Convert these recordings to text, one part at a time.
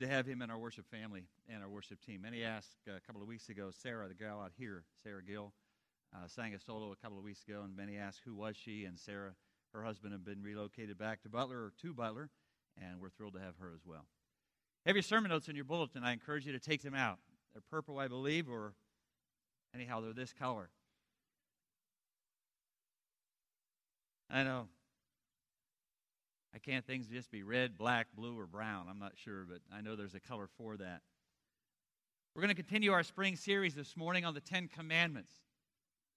to have him in our worship family and our worship team. Many asked a couple of weeks ago, Sarah, the gal out here, Sarah Gill, sang a solo a couple of weeks ago, and many asked who was she, and Sarah, her husband, had been relocated back to Butler, and we're thrilled to have her as well. Have your sermon notes in your bulletin. I encourage you to take them out. They're purple, I believe, or anyhow, they're this color. I know. I can't things just be red, black, blue, or brown. I'm not sure, but I know there's a color for that. We're going to continue our spring series this morning on the Ten Commandments.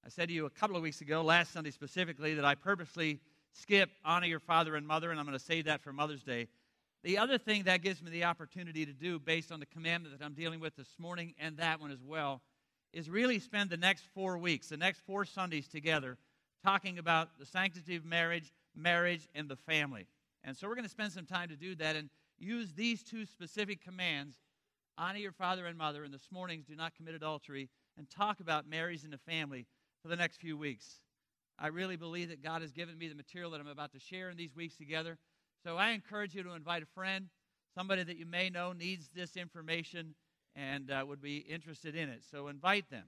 I said to you a couple of weeks ago, last Sunday specifically, that I purposely skipped honor your father and mother, and I'm going to save that for Mother's Day. The other thing that gives me the opportunity to do based on the commandment that I'm dealing with this morning and that one as well is really spend the next 4 weeks, the next 4 Sundays together talking about the sanctity of marriage, marriage, and the family. And so we're going to spend some time to do that and use these two specific commands, honor your father and mother, and this morning's do not commit adultery, and talk about marriage and the family for the next few weeks. I really believe that God has given me the material that I'm about to share in these weeks together. So I encourage you to invite a friend, somebody that you may know needs this information and would be interested in it. So invite them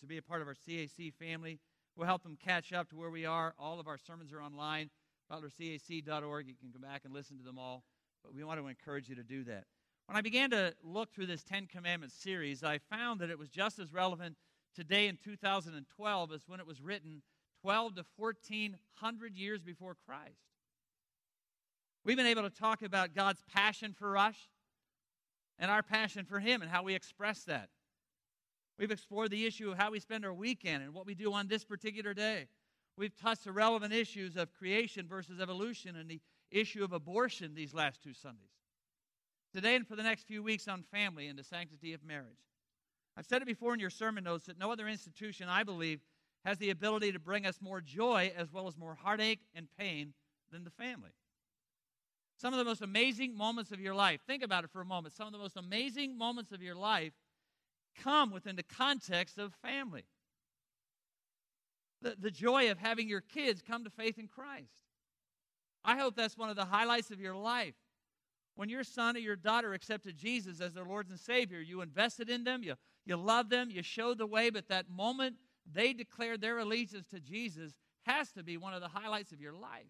to be a part of our CAC family. We'll help them catch up to where we are. All of our sermons are online, ButlerCAC.org. You can go back and listen to them all, but we want to encourage you to do that. When I began to look through this Ten Commandments series, I found that it was just as relevant today in 2012 as when it was written 12 to 1,400 years before Christ. We've been able to talk about God's passion for us and our passion for Him and how we express that. We've explored the issue of how we spend our weekend and what we do on this particular day. We've touched the relevant issues of creation versus evolution and the issue of abortion these last 2 Sundays. Today and for the next few weeks on family and the sanctity of marriage. I've said it before in your sermon notes that no other institution, I believe, has the ability to bring us more joy as well as more heartache and pain than the family. Some of the most amazing moments of your life, think about it for a moment, some of the most amazing moments of your life come within the context of family. The joy of having your kids come to faith in Christ. I hope that's one of the highlights of your life. When your son or your daughter accepted Jesus as their Lord and Savior, you invested in them, you loved them, you showed the way, but that moment they declared their allegiance to Jesus has to be one of the highlights of your life.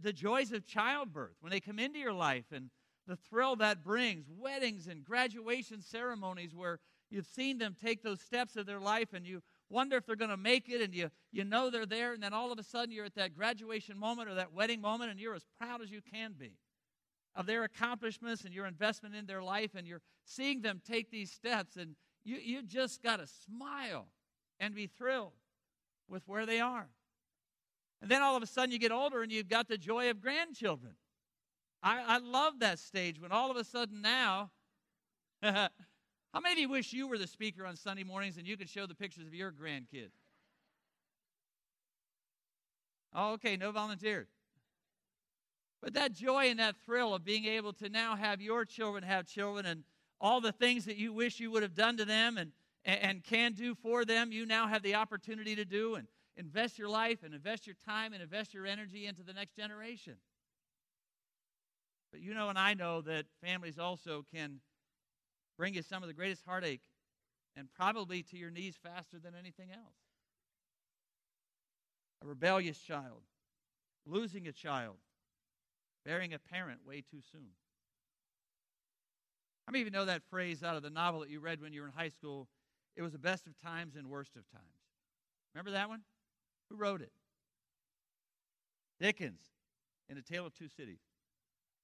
The joys of childbirth, when they come into your life and the thrill that brings, weddings and graduation ceremonies where you've seen them take those steps of their life and you wonder if they're going to make it and you know they're there, and then all of a sudden you're at that graduation moment or that wedding moment and you're as proud as you can be of their accomplishments and your investment in their life, and you're seeing them take these steps and you just got to smile and be thrilled with where they are. And then all of a sudden you get older and you've got the joy of grandchildren. I love that stage when all of a sudden now, how many of you wish you were the speaker on Sunday mornings and you could show the pictures of your grandkid? Oh, okay, no volunteers. But that joy and that thrill of being able to now have your children have children and all the things that you wish you would have done to them and can do for them, you now have the opportunity to do, and invest your life and invest your time and invest your energy into the next generation. But you know and I know that families also can bring you some of the greatest heartache and probably to your knees faster than anything else. A rebellious child, losing a child, bearing a parent way too soon. How many of you know that phrase out of the novel that you read when you were in high school? It was the best of times and worst of times. Remember that one? Who wrote it? Dickens, in A Tale of Two Cities.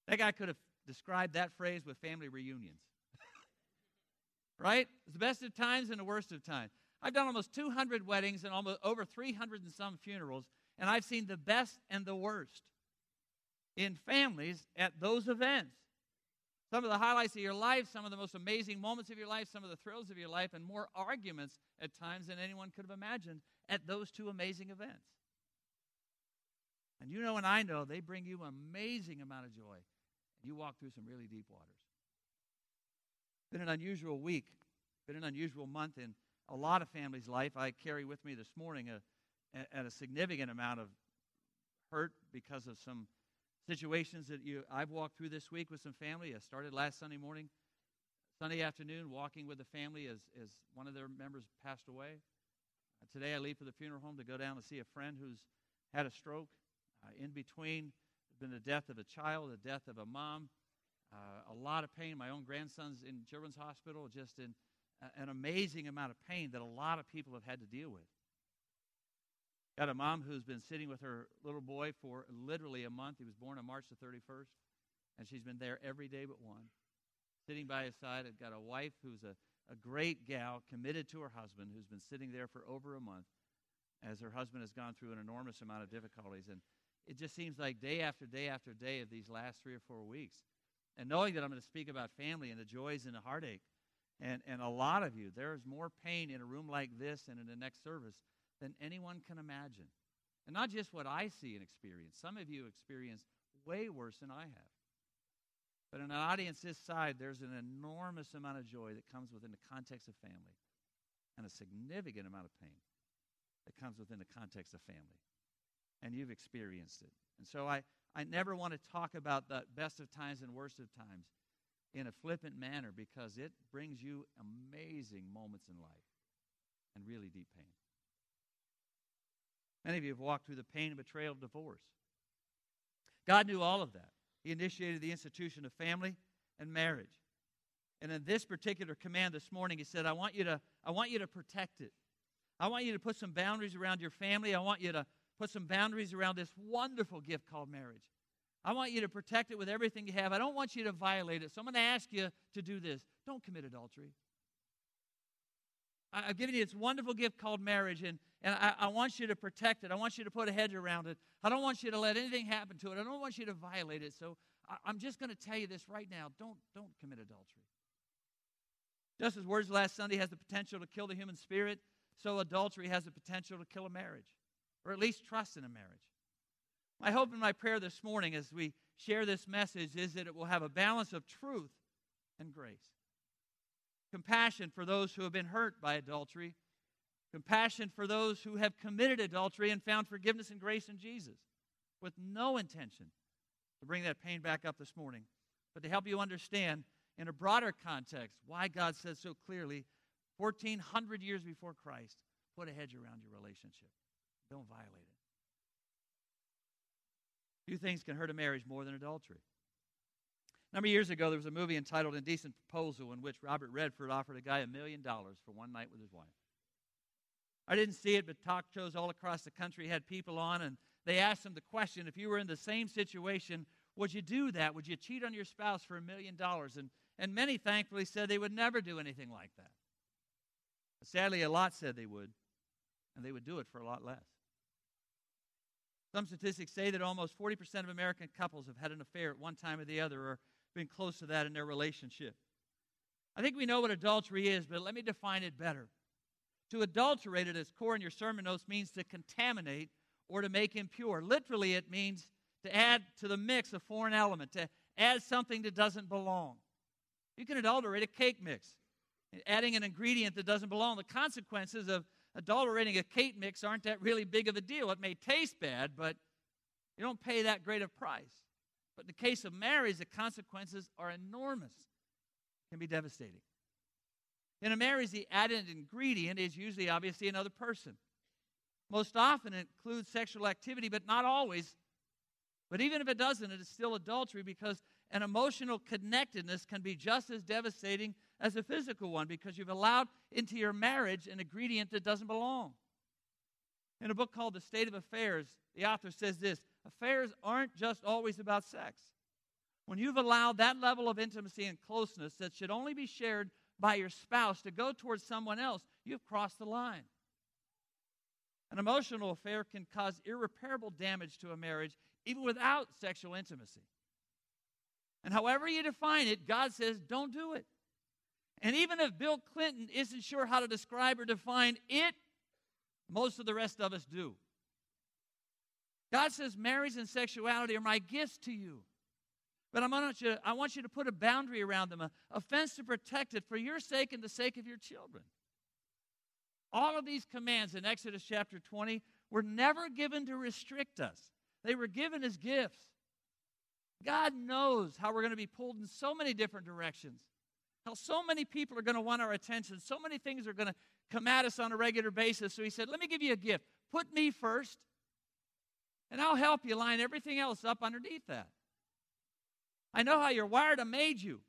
That guy could have described that phrase with family reunions. Right? It's the best of times and the worst of times. I've done almost 200 weddings and almost over 300 and some funerals, and I've seen the best and the worst in families at those events. Some of the highlights of your life, some of the most amazing moments of your life, some of the thrills of your life, and more arguments at times than anyone could have imagined at those two amazing events. And you know and I know they bring you an amazing amount of joy, and you walk through some really deep waters. Been an unusual week, been an unusual month in a lot of families' life. I carry with me this morning a significant amount of hurt because of some situations that I've walked through this week with some family. I started last Sunday morning, Sunday afternoon, walking with the family as one of their members passed away. Today I leave for the funeral home to go down to see a friend who's had a stroke. In between, been the death of a child, the death of a mom, a lot of pain. My own grandson's in children's hospital, just in an amazing amount of pain that a lot of people have had to deal with. Got a mom who's been sitting with her little boy for literally a month. He was born on March the 31st, and she's been there every day but one, sitting by his side. I've got a wife who's a great gal, committed to her husband, who's been sitting there for over a month as her husband has gone through an enormous amount of difficulties. And it just seems like day after day after day of these last 3 or 4 weeks. And knowing that I'm going to speak about family and the joys and the heartache, and a lot of you, there is more pain in a room like this and in the next service than anyone can imagine. And not just what I see and experience. Some of you experience way worse than I have. But in an audience this side, there's an enormous amount of joy that comes within the context of family, and a significant amount of pain that comes within the context of family. And you've experienced it. And so I never want to talk about the best of times and worst of times in a flippant manner, because it brings you amazing moments in life and really deep pain. Many of you have walked through the pain and betrayal of divorce. God knew all of that. He initiated the institution of family and marriage. And in this particular command this morning, he said, I want you to protect it. I want you to put some boundaries around your family. I want you to put some boundaries around this wonderful gift called marriage. I want you to protect it with everything you have. I don't want you to violate it. So I'm going to ask you to do this. Don't commit adultery. I've given you this wonderful gift called marriage, and I want you to protect it. I want you to put a hedge around it. I don't want you to let anything happen to it. I don't want you to violate it. So I'm just going to tell you this right now. Don't commit adultery. Just as words last Sunday has the potential to kill the human spirit, so adultery has the potential to kill a marriage, or at least trust in a marriage. My hope and my prayer this morning as we share this message is that it will have a balance of truth and grace. Compassion for those who have been hurt by adultery. Compassion for those who have committed adultery and found forgiveness and grace in Jesus, with no intention to bring that pain back up this morning, but to help you understand in a broader context why God says so clearly, 1,400 years before Christ, put a hedge around your relationship. Don't violate it. Few things can hurt a marriage more than adultery. A number of years ago, there was a movie entitled Indecent Proposal, in which Robert Redford offered a guy $1 million for one night with his wife. I didn't see it, but talk shows all across the country had people on, and they asked them the question, if you were in the same situation, would you do that? Would you cheat on your spouse for $1 million? And many, thankfully, said they would never do anything like that. But sadly, a lot said they would, and they would do it for a lot less. Some statistics say that almost 40% of American couples have had an affair at one time or the other, or been close to that in their relationship. I think we know what adultery is, but let me define it better. To adulterate, at its core in your sermon notes, means to contaminate or to make impure. Literally, it means to add to the mix a foreign element, to add something that doesn't belong. You can adulterate a cake mix, adding an ingredient that doesn't belong. The consequences of adulterating a cake mix aren't that really big of a deal. It may taste bad, but you don't pay that great a price. But in the case of marriage, the consequences are enormous. It can be devastating. In a marriage, the added ingredient is usually, obviously, another person. Most often it includes sexual activity, but not always. But even if it doesn't, it is still adultery, because an emotional connectedness can be just as devastating as a physical one, because you've allowed into your marriage an ingredient that doesn't belong. In a book called The State of Affairs, the author says this: affairs aren't just always about sex. When you've allowed that level of intimacy and closeness that should only be shared by your spouse to go towards someone else, you've crossed the line. An emotional affair can cause irreparable damage to a marriage, even without sexual intimacy. And however you define it, God says, don't do it. And even if Bill Clinton isn't sure how to describe or define it, most of the rest of us do. God says marriage and sexuality are my gifts to you. But I want you to put a boundary around them, a fence to protect it for your sake and the sake of your children. All of these commands in Exodus chapter 20 were never given to restrict us. They were given as gifts. God knows how we're going to be pulled in so many different directions, how so many people are going to want our attention, so many things are going to come at us on a regular basis. So he said, let me give you a gift. Put me first, and I'll help you line everything else up underneath that. I know how you're wired. I made you.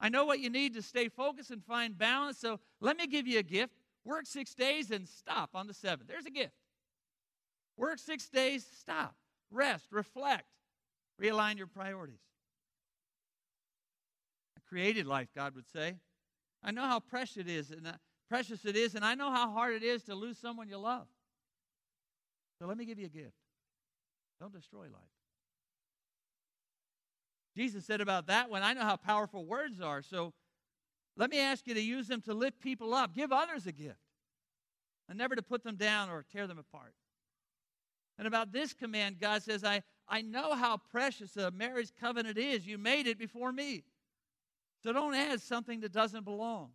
I know what you need to stay focused and find balance. So let me give you a gift. Work 6 days and stop on the seventh. There's a gift. Work 6 days, stop, rest, reflect, realign your priorities. I created life, God would say. I know how precious it is, and I know how hard it is to lose someone you love. So let me give you a gift. Don't destroy life. Jesus said about that one, I know how powerful words are, so let me ask you to use them to lift people up. Give others a gift, and never to put them down or tear them apart. And about this command, God says, I know how precious a marriage covenant is. You made it before me. So don't add something that doesn't belong.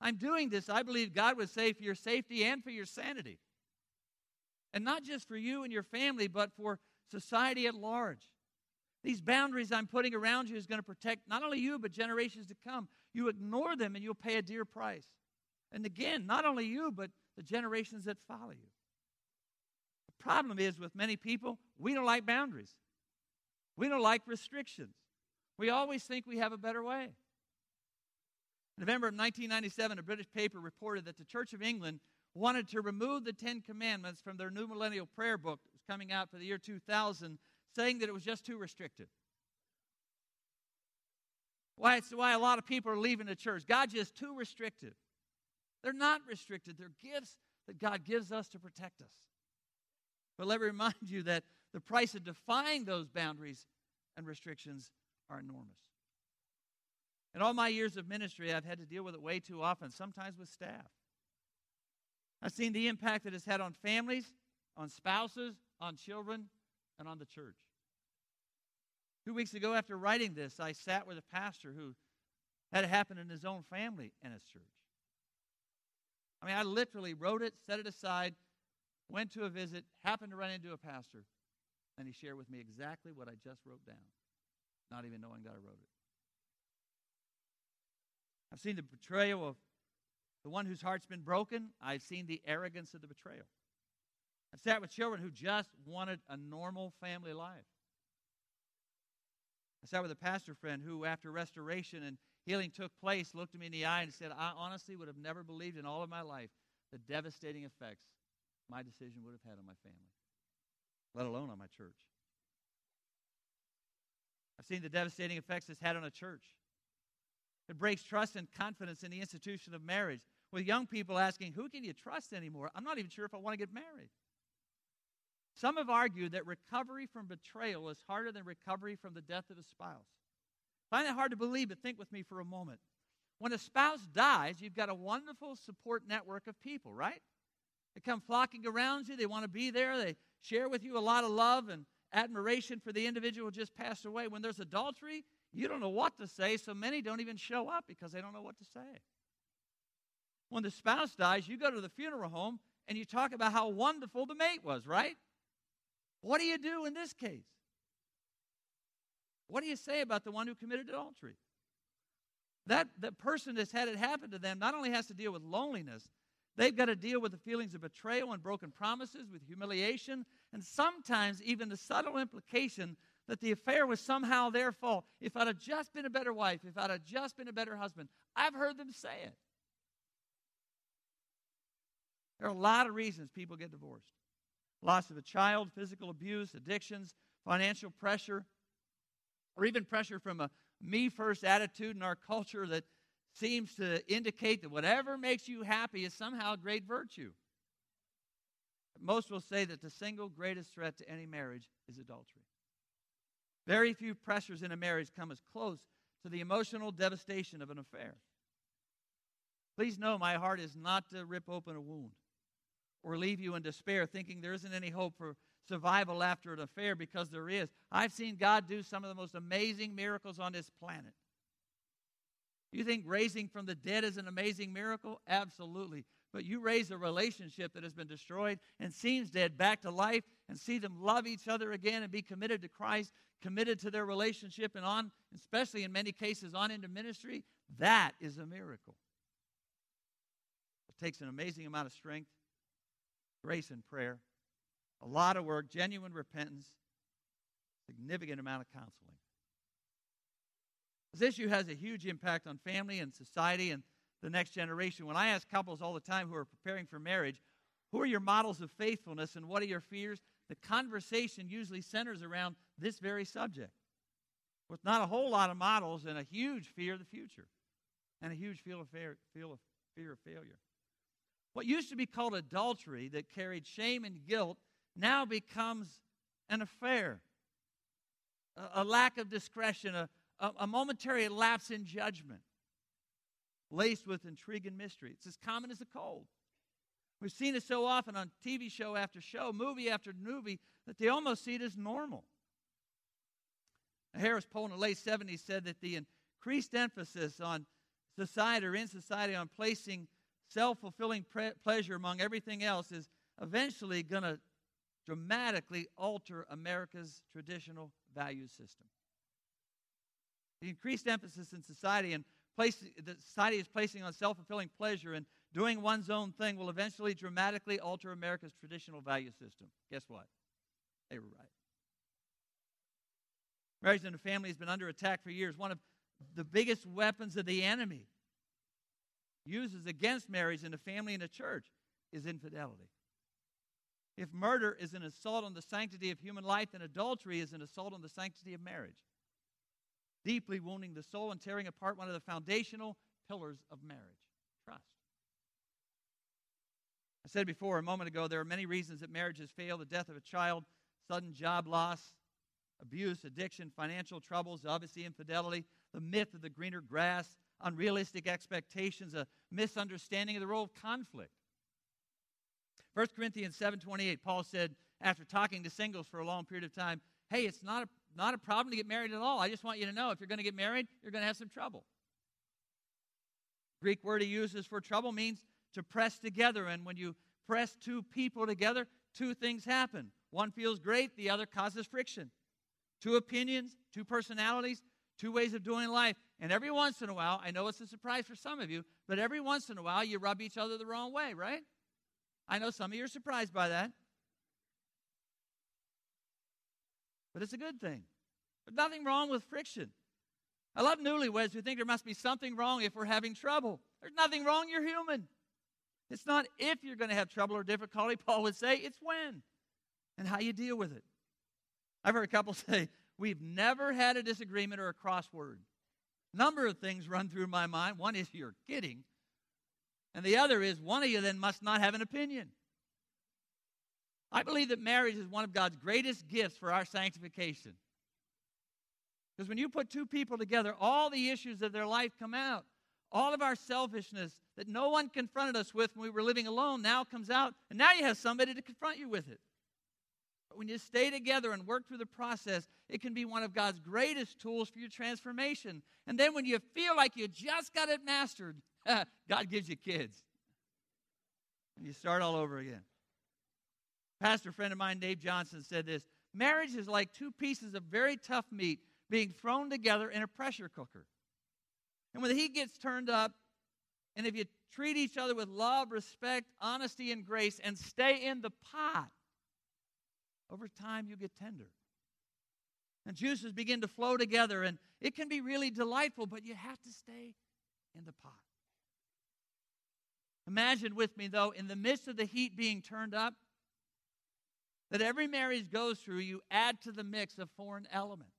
I'm doing this, I believe God would say, for your safety and for your sanity. And not just for you and your family, but for society at large. These boundaries I'm putting around you is going to protect not only you, but generations to come. You ignore them and you'll pay a dear price. And again, not only you, but the generations that follow you. Problem is with many people, we don't like boundaries. We don't like restrictions. We always think we have a better way. In November of 1997, a British paper reported that the Church of England wanted to remove the Ten Commandments from their new millennial prayer book that was coming out for the year 2000, saying that it was just too restrictive. It's why a lot of people are leaving the church. God's just too restrictive. They're not restricted. They're gifts that God gives us to protect us. But let me remind you that the price of defying those boundaries and restrictions are enormous. In all my years of ministry, I've had to deal with it way too often, sometimes with staff. I've seen the impact that it's had on families, on spouses, on children, and on the church. 2 weeks ago, after writing this, I sat with a pastor who had it happen in his own family and his church. I mean, I literally wrote it, set it aside, went to a visit, happened to run into a pastor, and he shared with me exactly what I just wrote down, not even knowing that I wrote it. I've seen the betrayal of the one whose heart's been broken. I've seen the arrogance of the betrayal. I've sat with children who just wanted a normal family life. I sat with a pastor friend who, after restoration and healing took place, looked at me in the eye and said, I honestly would have never believed in all of my life the devastating effects my decision would have had on my family, let alone on my church. I've seen the devastating effects it's had on a church. It breaks trust and confidence in the institution of marriage, with young people asking, who can you trust anymore? I'm not even sure if I want to get married. Some have argued that recovery from betrayal is harder than recovery from the death of a spouse. I find it hard to believe, but think with me for a moment. When a spouse dies, you've got a wonderful support network of people, right? They come flocking around you. They want to be there. They share with you a lot of love and admiration for the individual who just passed away. When there's adultery, you don't know what to say, so many don't even show up because they don't know what to say. When the spouse dies, you go to the funeral home and you talk about how wonderful the mate was, right? What do you do in this case? What do you say about the one who committed adultery? That person that's had it happen to them not only has to deal with loneliness, they've got to deal with the feelings of betrayal and broken promises, with humiliation, and sometimes even the subtle implication that the affair was somehow their fault. If I'd have just been a better wife, if I'd have just been a better husband, I've heard them say it. There are a lot of reasons people get divorced. Loss of a child, physical abuse, addictions, financial pressure, or even pressure from a me-first attitude in our culture that seems to indicate that whatever makes you happy is somehow a great virtue. Most will say that the single greatest threat to any marriage is adultery. Very few pressures in a marriage come as close to the emotional devastation of an affair. Please know my heart is not to rip open a wound or leave you in despair thinking there isn't any hope for survival after an affair, because there is. I've seen God do some of the most amazing miracles on this planet. You think raising from the dead is an amazing miracle? Absolutely. But you raise a relationship that has been destroyed and seems dead back to life, and see them love each other again and be committed to Christ, committed to their relationship, and on, especially in many cases, on into ministry. That is a miracle. It takes an amazing amount of strength, grace, and prayer, a lot of work, genuine repentance, significant amount of counseling. This issue has a huge impact on family and society and the next generation. When I ask couples all the time who are preparing for marriage, who are your models of faithfulness and what are your fears? The conversation usually centers around this very subject, with not a whole lot of models and a huge fear of the future and a huge fear of failure. What used to be called adultery that carried shame and guilt now becomes an affair, a lack of discretion, a momentary lapse in judgment, laced with intrigue and mystery. It's as common as a cold. We've seen it so often on TV show after show, movie after movie, that they almost see it as normal. A Harris poll in the late 70s said that the increased emphasis on society or in society on placing self-fulfilling pleasure among everything else is eventually going to dramatically alter America's traditional value system. The increased emphasis in society and that society is placing on self-fulfilling pleasure and doing one's own thing will eventually dramatically alter America's traditional value system. Guess what? They were right. Marriage and the family has been under attack for years. One of the biggest weapons of the enemy uses against marriage and the family and the church is infidelity. If murder is an assault on the sanctity of human life, then adultery is an assault on the sanctity of marriage, deeply wounding the soul and tearing apart one of the foundational pillars of marriage, trust. I said before, a moment ago, there are many reasons that marriages fail: the death of a child, sudden job loss, abuse, addiction, financial troubles, obviously infidelity, the myth of the greener grass, unrealistic expectations, a misunderstanding of the role of conflict. First Corinthians 7:28, Paul said, after talking to singles for a long period of time, hey, it's not a problem to get married at all. I just want you to know, if you're going to get married, you're going to have some trouble. The Greek word he uses for trouble means to press together, and when you press two people together, two things happen. One feels great, the other causes friction. Two opinions, two personalities, two ways of doing life. And every once in a while, I know it's a surprise for some of you, but every once in a while you rub each other the wrong way, right? I know some of you are surprised by that. But it's a good thing. There's nothing wrong with friction. I love newlyweds who think there must be something wrong if we're having trouble. There's nothing wrong, you're human. It's not if you're going to have trouble or difficulty, Paul would say, it's when and how you deal with it. I've heard couples say, we've never had a disagreement or a crossword. Number of things run through my mind. One is, you're kidding. And the other is, one of you then must not have an opinion. I believe that marriage is one of God's greatest gifts for our sanctification. Because when you put two people together, all the issues of their life come out. All of our selfishness that no one confronted us with when we were living alone now comes out. And now you have somebody to confront you with it. But when you stay together and work through the process, it can be one of God's greatest tools for your transformation. And then when you feel like you just got it mastered, God gives you kids. And you start all over again. Pastor friend of mine, Dave Johnson, said this: marriage is like two pieces of very tough meat being thrown together in a pressure cooker. And when the heat gets turned up, and if you treat each other with love, respect, honesty, and grace, and stay in the pot, over time you get tender. And juices begin to flow together, and it can be really delightful, but you have to stay in the pot. Imagine with me, though, in the midst of the heat being turned up, that every marriage goes through, you add to the mix a foreign element.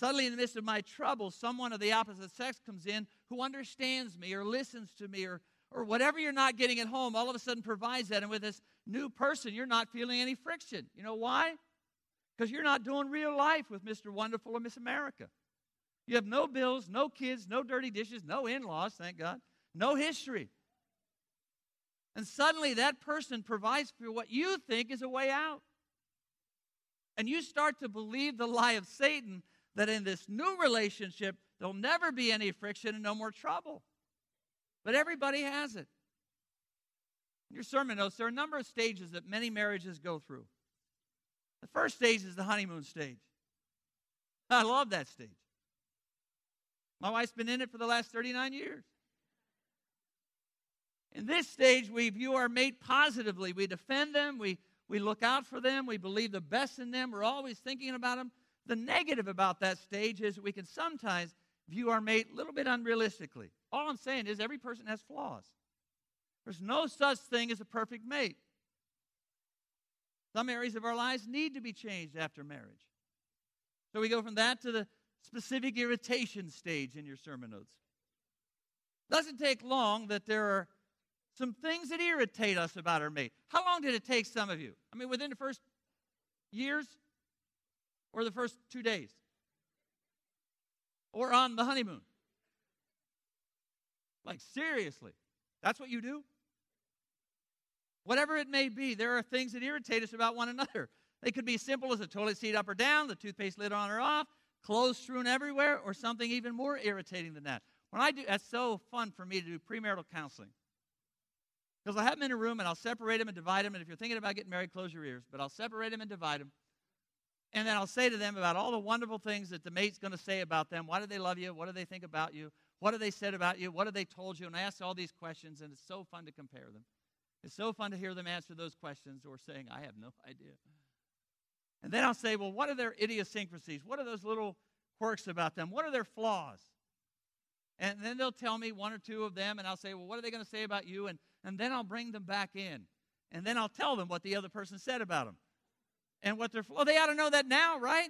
Suddenly, in the midst of my trouble, someone of the opposite sex comes in who understands me or listens to me or whatever you're not getting at home, all of a sudden provides that. And with this new person, you're not feeling any friction. You know why? Because you're not doing real life with Mr. Wonderful or Miss America. You have no bills, no kids, no dirty dishes, no in-laws, thank God, no history. And suddenly that person provides for what you think is a way out. And you start to believe the lie of Satan that in this new relationship, there'll never be any friction and no more trouble. But everybody has it. In your sermon notes, there are a number of stages that many marriages go through. The first stage is the honeymoon stage. I love that stage. My wife's been in it for the last 39 years. In this stage, we view our mate positively. We defend them. We look out for them. We believe the best in them. We're always thinking about them. The negative about that stage is we can sometimes view our mate a little bit unrealistically. All I'm saying is every person has flaws. There's no such thing as a perfect mate. Some areas of our lives need to be changed after marriage. So we go from that to the specific irritation stage in your sermon notes. Doesn't take long that there are some things that irritate us about our mate. How long did it take some of you? I mean, within the first years or the first 2 days or on the honeymoon? Like, seriously, that's what you do? Whatever it may be, there are things that irritate us about one another. They could be as simple as a toilet seat up or down, the toothpaste lid on or off, clothes strewn everywhere, or something even more irritating than that. When I do, that's so fun for me to do premarital counseling. Because I'll have them in a room, and I'll separate them and divide them. And if you're thinking about getting married, close your ears. But I'll separate them and divide them. And then I'll say to them about all the wonderful things that the mate's going to say about them. Why do they love you? What do they think about you? What have they said about you? What have they told you? And I ask all these questions, and it's so fun to compare them. It's so fun to hear them answer those questions or saying, I have no idea. And then I'll say, well, what are their idiosyncrasies? What are those little quirks about them? What are their flaws? And then they'll tell me one or two of them, and I'll say, well, what are they going to say about you? And then I'll bring them back in. And then I'll tell them what the other person said about them. And what their flaws. They ought to know that now, right?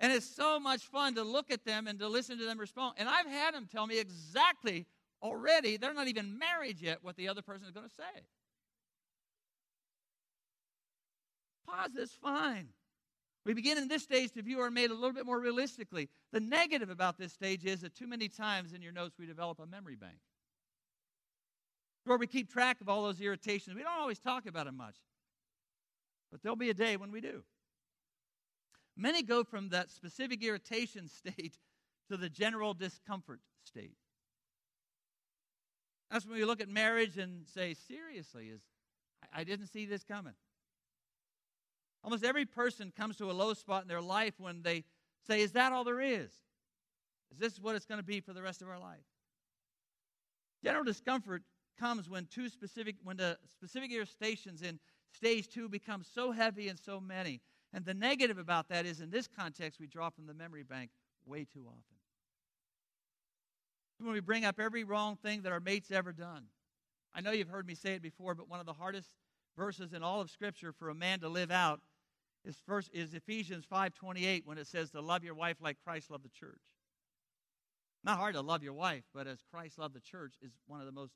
And it's so much fun to look at them and to listen to them respond. And I've had them tell me exactly already, they're not even married yet, what the other person is going to say. Pause is fine. We begin in this stage to view our mate a little bit more realistically. The negative about this stage is that too many times in your notes we develop a memory bank where we keep track of all those irritations. We don't always talk about them much, but there'll be a day when we do. Many go from that specific irritation state to the general discomfort state. That's when we look at marriage and say, seriously, I didn't see this coming. Almost every person comes to a low spot in their life when they say, is that all there is? Is this what it's going to be for the rest of our life? General discomfort comes when the specific irritations in stage two become so heavy and so many. And the negative about that is in this context, we draw from the memory bank way too often. When we bring up every wrong thing that our mate's ever done. I know you've heard me say it before, but one of the hardest verses in all of Scripture for a man to live out is Ephesians 5:28, when it says to love your wife like Christ loved the church. Not hard to love your wife, but as Christ loved the church is one of the most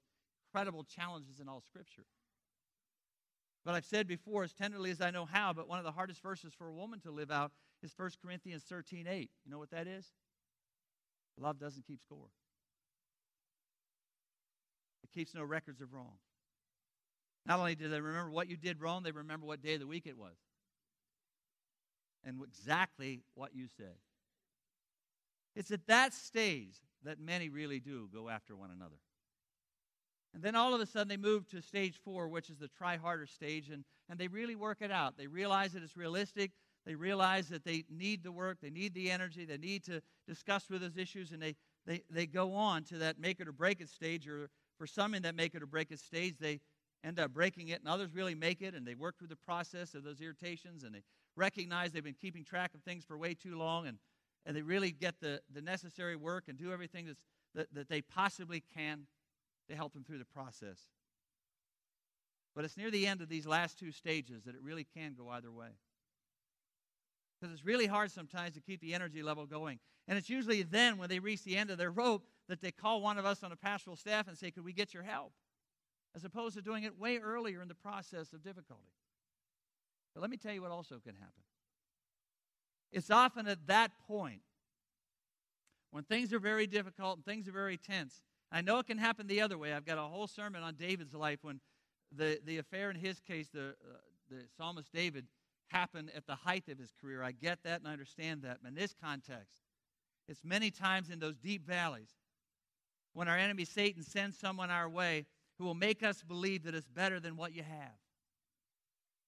incredible challenges in all Scripture. But I've said before, as tenderly as I know how, but one of the hardest verses for a woman to live out is First Corinthians 13:8. You know what that is? Love doesn't keep score. It keeps no records of wrong. Not only do they remember what you did wrong, they remember what day of the week it was and exactly what you said. It's at that stage that many really do go after one another. And then all of a sudden they move to stage four, which is the try harder stage, and they really work it out. They realize that it's realistic. They realize that they need the work. They need the energy. They need to discuss with those issues, and they go on to that make it or break it stage, or for some in that make it or break it stage, they end up breaking it, and others really make it, and they work through the process of those irritations, and they recognize they've been keeping track of things for way too long, and they really get the necessary work and do everything that they possibly can to help them through the process. But it's near the end of these last two stages that it really can go either way. Because it's really hard sometimes to keep the energy level going. And it's usually then when they reach the end of their rope that they call one of us on the pastoral staff and say, could we get your help? As opposed to doing it way earlier in the process of difficulty. But let me tell you what also can happen. It's often at that point when things are very difficult and things are very tense. I know it can happen the other way. I've got a whole sermon on David's life when the affair in his case, the psalmist David, happened at the height of his career. I get that and I understand that. But in this context, it's many times in those deep valleys when our enemy Satan sends someone our way who will make us believe that it's better than what you have.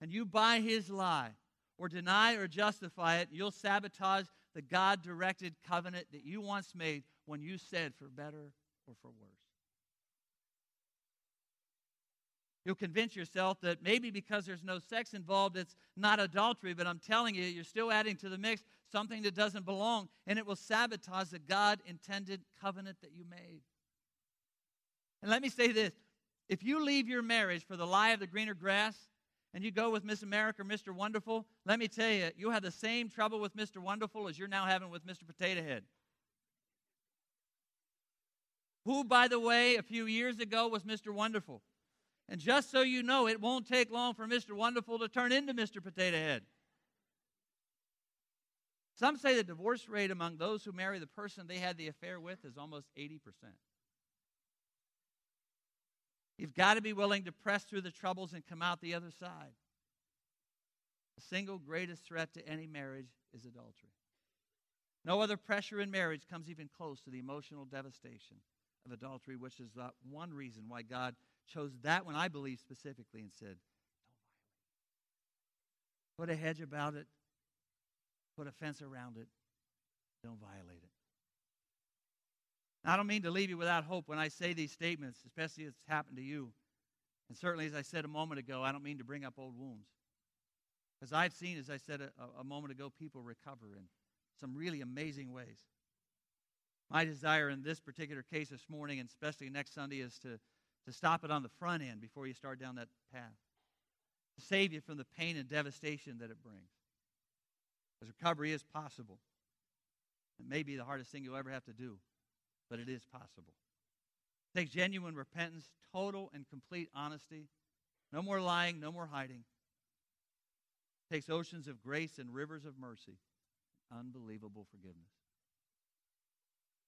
And you buy his lie or deny or justify it, you'll sabotage the God-directed covenant that you once made when you said for better or for worse. You'll convince yourself that maybe because there's no sex involved, it's not adultery, but I'm telling you, you're still adding to the mix something that doesn't belong, and it will sabotage the God-intended covenant that you made. And let me say this, if you leave your marriage for the lie of the greener grass, and you go with Miss America or Mr. Wonderful, let me tell you, you'll have the same trouble with Mr. Wonderful as you're now having with Mr. Potato Head. Who, by the way, a few years ago was Mr. Wonderful. And just so you know, it won't take long for Mr. Wonderful to turn into Mr. Potato Head. Some say the divorce rate among those who marry the person they had the affair with is almost 80%. You've got to be willing to press through the troubles and come out the other side. The single greatest threat to any marriage is adultery. No other pressure in marriage comes even close to the emotional devastation of adultery, which is the one reason why God chose that one, I believe, specifically and said, don't violate it. Put a hedge about it. Put a fence around it. Don't violate it. Now, I don't mean to leave you without hope when I say these statements, especially if it's happened to you. And certainly, as I said a moment ago, I don't mean to bring up old wounds. Because I've seen, as I said a moment ago, people recover in some really amazing ways. My desire in this particular case this morning, and especially next Sunday, is to stop it on the front end before you start down that path. To save you from the pain and devastation that it brings. Because recovery is possible. It may be the hardest thing you'll ever have to do. But it is possible. It takes genuine repentance, total and complete honesty. No more lying, no more hiding. It takes oceans of grace and rivers of mercy. Unbelievable forgiveness.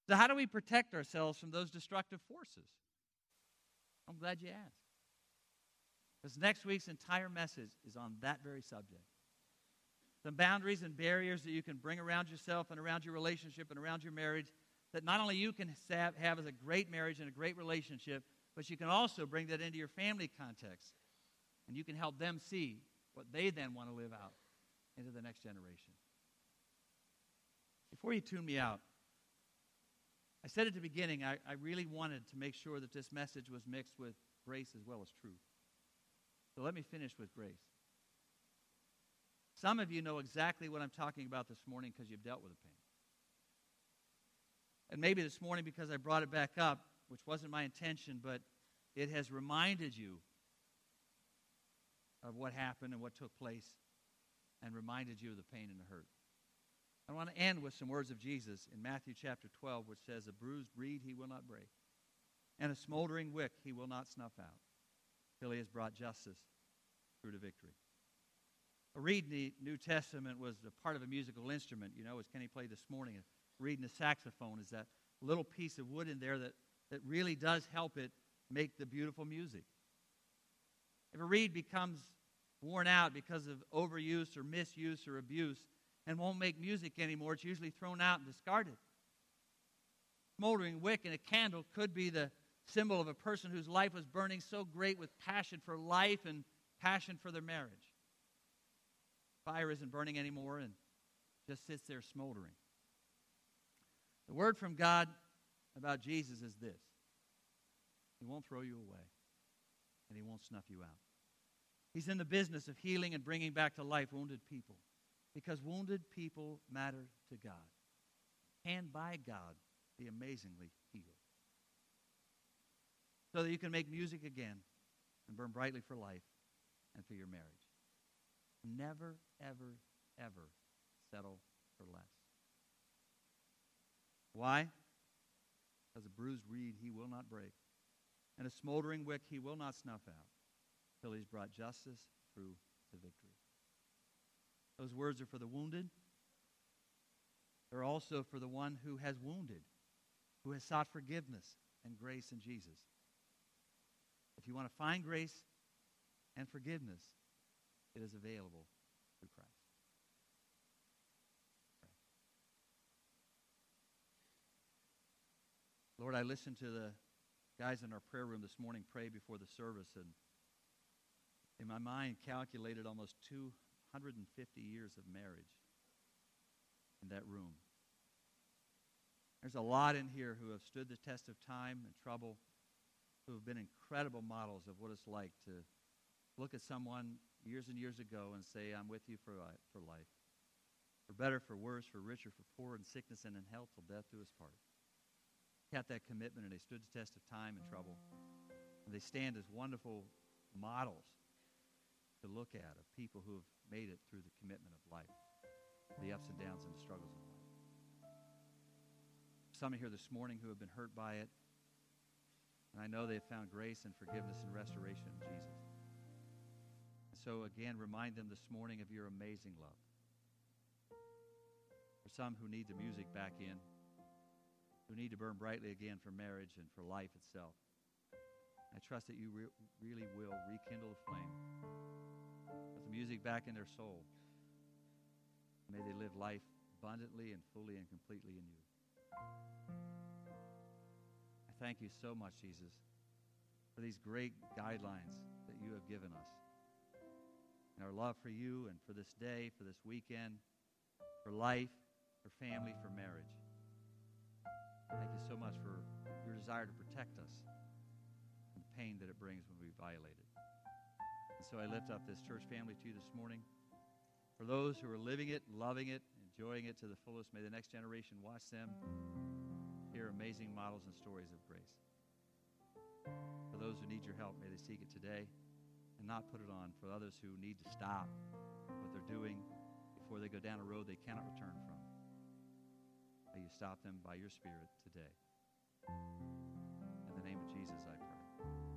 So how do we protect ourselves from those destructive forces? I'm glad you asked. Because next week's entire message is on that very subject. Some boundaries and barriers that you can bring around yourself and around your relationship and around your marriage that not only you can have as a great marriage and a great relationship, but you can also bring that into your family context. And you can help them see what they then want to live out into the next generation. Before you tune me out, I said at the beginning, I really wanted to make sure that this message was mixed with grace as well as truth. So let me finish with grace. Some of you know exactly what I'm talking about this morning because you've dealt with the pain. And maybe this morning, because I brought it back up, which wasn't my intention, but it has reminded you of what happened and what took place and reminded you of the pain and the hurt. I want to end with some words of Jesus in Matthew chapter 12, which says, a bruised reed he will not break, and a smoldering wick he will not snuff out, till he has brought justice through to victory. A reed in the New Testament was a part of a musical instrument, you know, as Kenny played this morning. Reading the saxophone is that little piece of wood in there that really does help it make the beautiful music. If a reed becomes worn out because of overuse or misuse or abuse and won't make music anymore, it's usually thrown out and discarded. Smoldering wick in a candle could be the symbol of a person whose life was burning so great with passion for life and passion for their marriage. Fire isn't burning anymore and just sits there smoldering. The word from God about Jesus is this. He won't throw you away, and he won't snuff you out. He's in the business of healing and bringing back to life wounded people because wounded people matter to God and by God be amazingly healed so that you can make music again and burn brightly for life and for your marriage. Never, ever, ever settle for less. Why? Because a bruised reed he will not break, and a smoldering wick he will not snuff out, till he's brought justice through to victory. Those words are for the wounded. They're also for the one who has wounded, who has sought forgiveness and grace in Jesus. If you want to find grace and forgiveness, it is available through Christ. Lord, I listened to the guys in our prayer room this morning pray before the service, and in my mind calculated almost 250 years of marriage in that room. There's a lot in here who have stood the test of time and trouble, who have been incredible models of what it's like to look at someone years and years ago and say, I'm with you for life, for better, for worse, for richer, for poorer, in sickness and in health, till death do us part. They got that commitment, and they stood the test of time and trouble. And they stand as wonderful models to look at of people who have made it through the commitment of life, the ups and downs and the struggles of life. Some here this morning who have been hurt by it, and I know they've found grace and forgiveness and restoration in Jesus. And so again, remind them this morning of your amazing love. For some who need the music back in, who need to burn brightly again for marriage and for life itself, I trust that you really will rekindle the flame, put the music back in their soul. May they live life abundantly and fully and completely in you. I thank you so much, Jesus, for these great guidelines that you have given us, and our love for you and for this day, for this weekend, for life, for family, for marriage. Thank you so much for your desire to protect us and the pain that it brings when we violate it. And so I lift up this church family to you this morning. For those who are living it, loving it, enjoying it to the fullest, may the next generation watch them, hear amazing models and stories of grace. For those who need your help, may they seek it today and not put it on. For others who need to stop what they're doing before they go down a road they cannot return from, may you stop them by your Spirit today. In the name of Jesus, I pray.